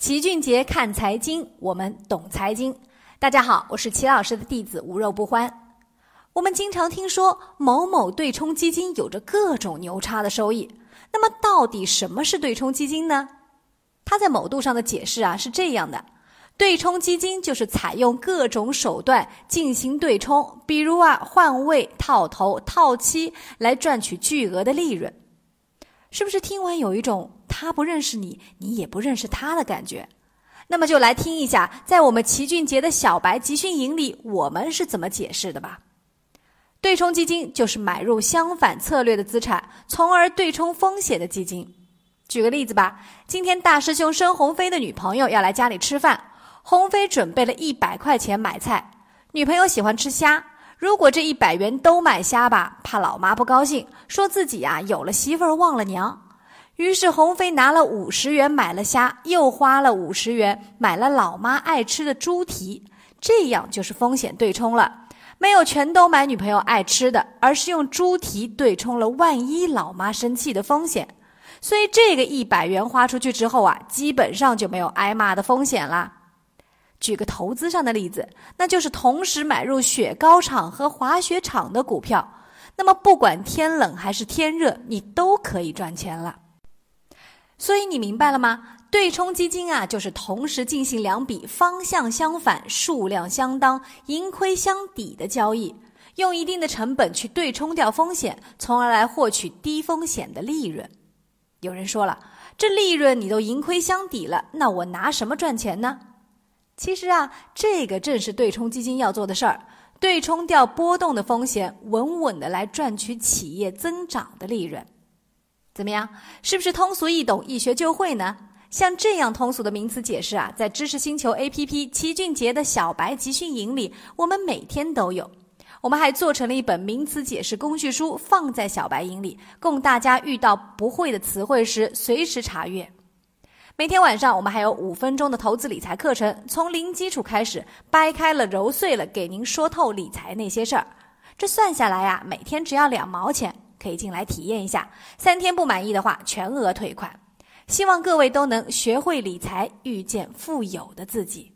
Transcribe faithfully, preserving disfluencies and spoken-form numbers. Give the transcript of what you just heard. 齐俊杰看财经，我们懂财经。大家好，我是齐老师的弟子无肉不欢。我们经常听说某某对冲基金有着各种牛叉的收益，那么到底什么是对冲基金呢？它在某度上的解释啊是这样的，对冲基金就是采用各种手段进行对冲，比如啊换位、套头、套期来赚取巨额的利润。是不是听完有一种他不认识你，你也不认识他的感觉？那么就来听一下，在我们齐俊杰的小白集训营里，我们是怎么解释的吧。对冲基金就是买入相反策略的资产，从而对冲风险的基金。举个例子吧，今天大师兄申鸿飞的女朋友要来家里吃饭，鸿飞准备了一百块钱买菜，女朋友喜欢吃虾，如果这一百元都买虾吧，怕老妈不高兴，说自己啊有了媳妇儿忘了娘。于是鸿飞拿了五十元买了虾，又花了五十元买了老妈爱吃的猪蹄，这样就是风险对冲了，没有全都买女朋友爱吃的，而是用猪蹄对冲了万一老妈生气的风险。所以这个一百元花出去之后啊，基本上就没有挨骂的风险啦。举个投资上的例子，那就是同时买入雪糕厂和滑雪场的股票，那么不管天冷还是天热，你都可以赚钱了。所以你明白了吗？对冲基金啊，就是同时进行两笔方向相反、数量相当、盈亏相抵的交易，用一定的成本去对冲掉风险，从而来获取低风险的利润。有人说了，这利润你都盈亏相抵了，那我拿什么赚钱呢？其实啊，这个正是对冲基金要做的事儿，对冲掉波动的风险，稳稳的来赚取企业增长的利润。怎么样，是不是通俗易懂，一学就会呢？像这样通俗的名词解释啊，在知识星球 A P P 齐俊杰的小白集训营里，我们每天都有。我们还做成了一本名词解释工具书，放在小白营里，供大家遇到不会的词汇时随时查阅。每天晚上我们还有五分钟的投资理财课程，从零基础开始，掰开了揉碎了给您说透理财那些事儿。这算下来啊，每天只要两毛钱，可以进来体验一下，三天不满意的话全额退款。希望各位都能学会理财，遇见富有的自己。